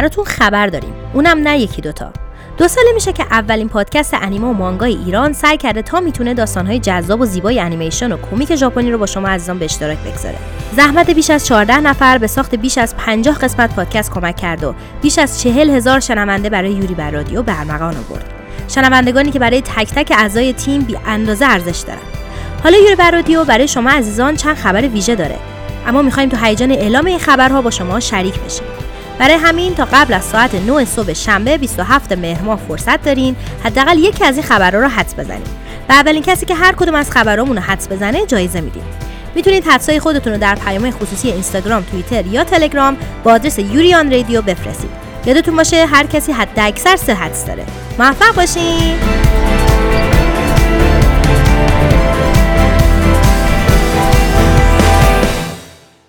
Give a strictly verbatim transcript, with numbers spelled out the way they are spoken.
براتون خبر داریم، اونم نه یکی دوتا. دو ساله میشه که اولین پادکست انیمه و مانگای ایران سعی کرده تا میتونه داستانهای جذاب و زیبای انیمیشن و کمیک ژاپنی رو با شما عزیزان به اشتراک بگذاره. زحمت بیش از چهارده نفر به ساخت بیش از پنجاه قسمت پادکست کمک کرد و بیش از چهل هزار شنونده برای یوری برادیو برمغان آورد. شنوندگانی که برای تک تک اعضای تیم بی اندازه ارزش دارن. حالا یوری برادیو برای شما عزیزان چند خبر ویژه داره، اما می‌خوایم تو هیجان اعلام این خبرها با شما شریک بشیم. برای همین تا قبل از ساعت نه صبح شنبه بیست و هفتم مهر ماه فرصت دارین حداقل یکی از این خبرها رو حدس بزنید. و اولین کسی که هر کدوم از خبرامون رو حدس بزنه جایزه میدیم. میتونید حدسای خودتون رو در پیام خصوصی اینستاگرام، توییتر یا تلگرام با آدرس یوریان رادیو بفرستید. یادتون باشه هر کسی حداکثر سه حدس داره. موفق باشین.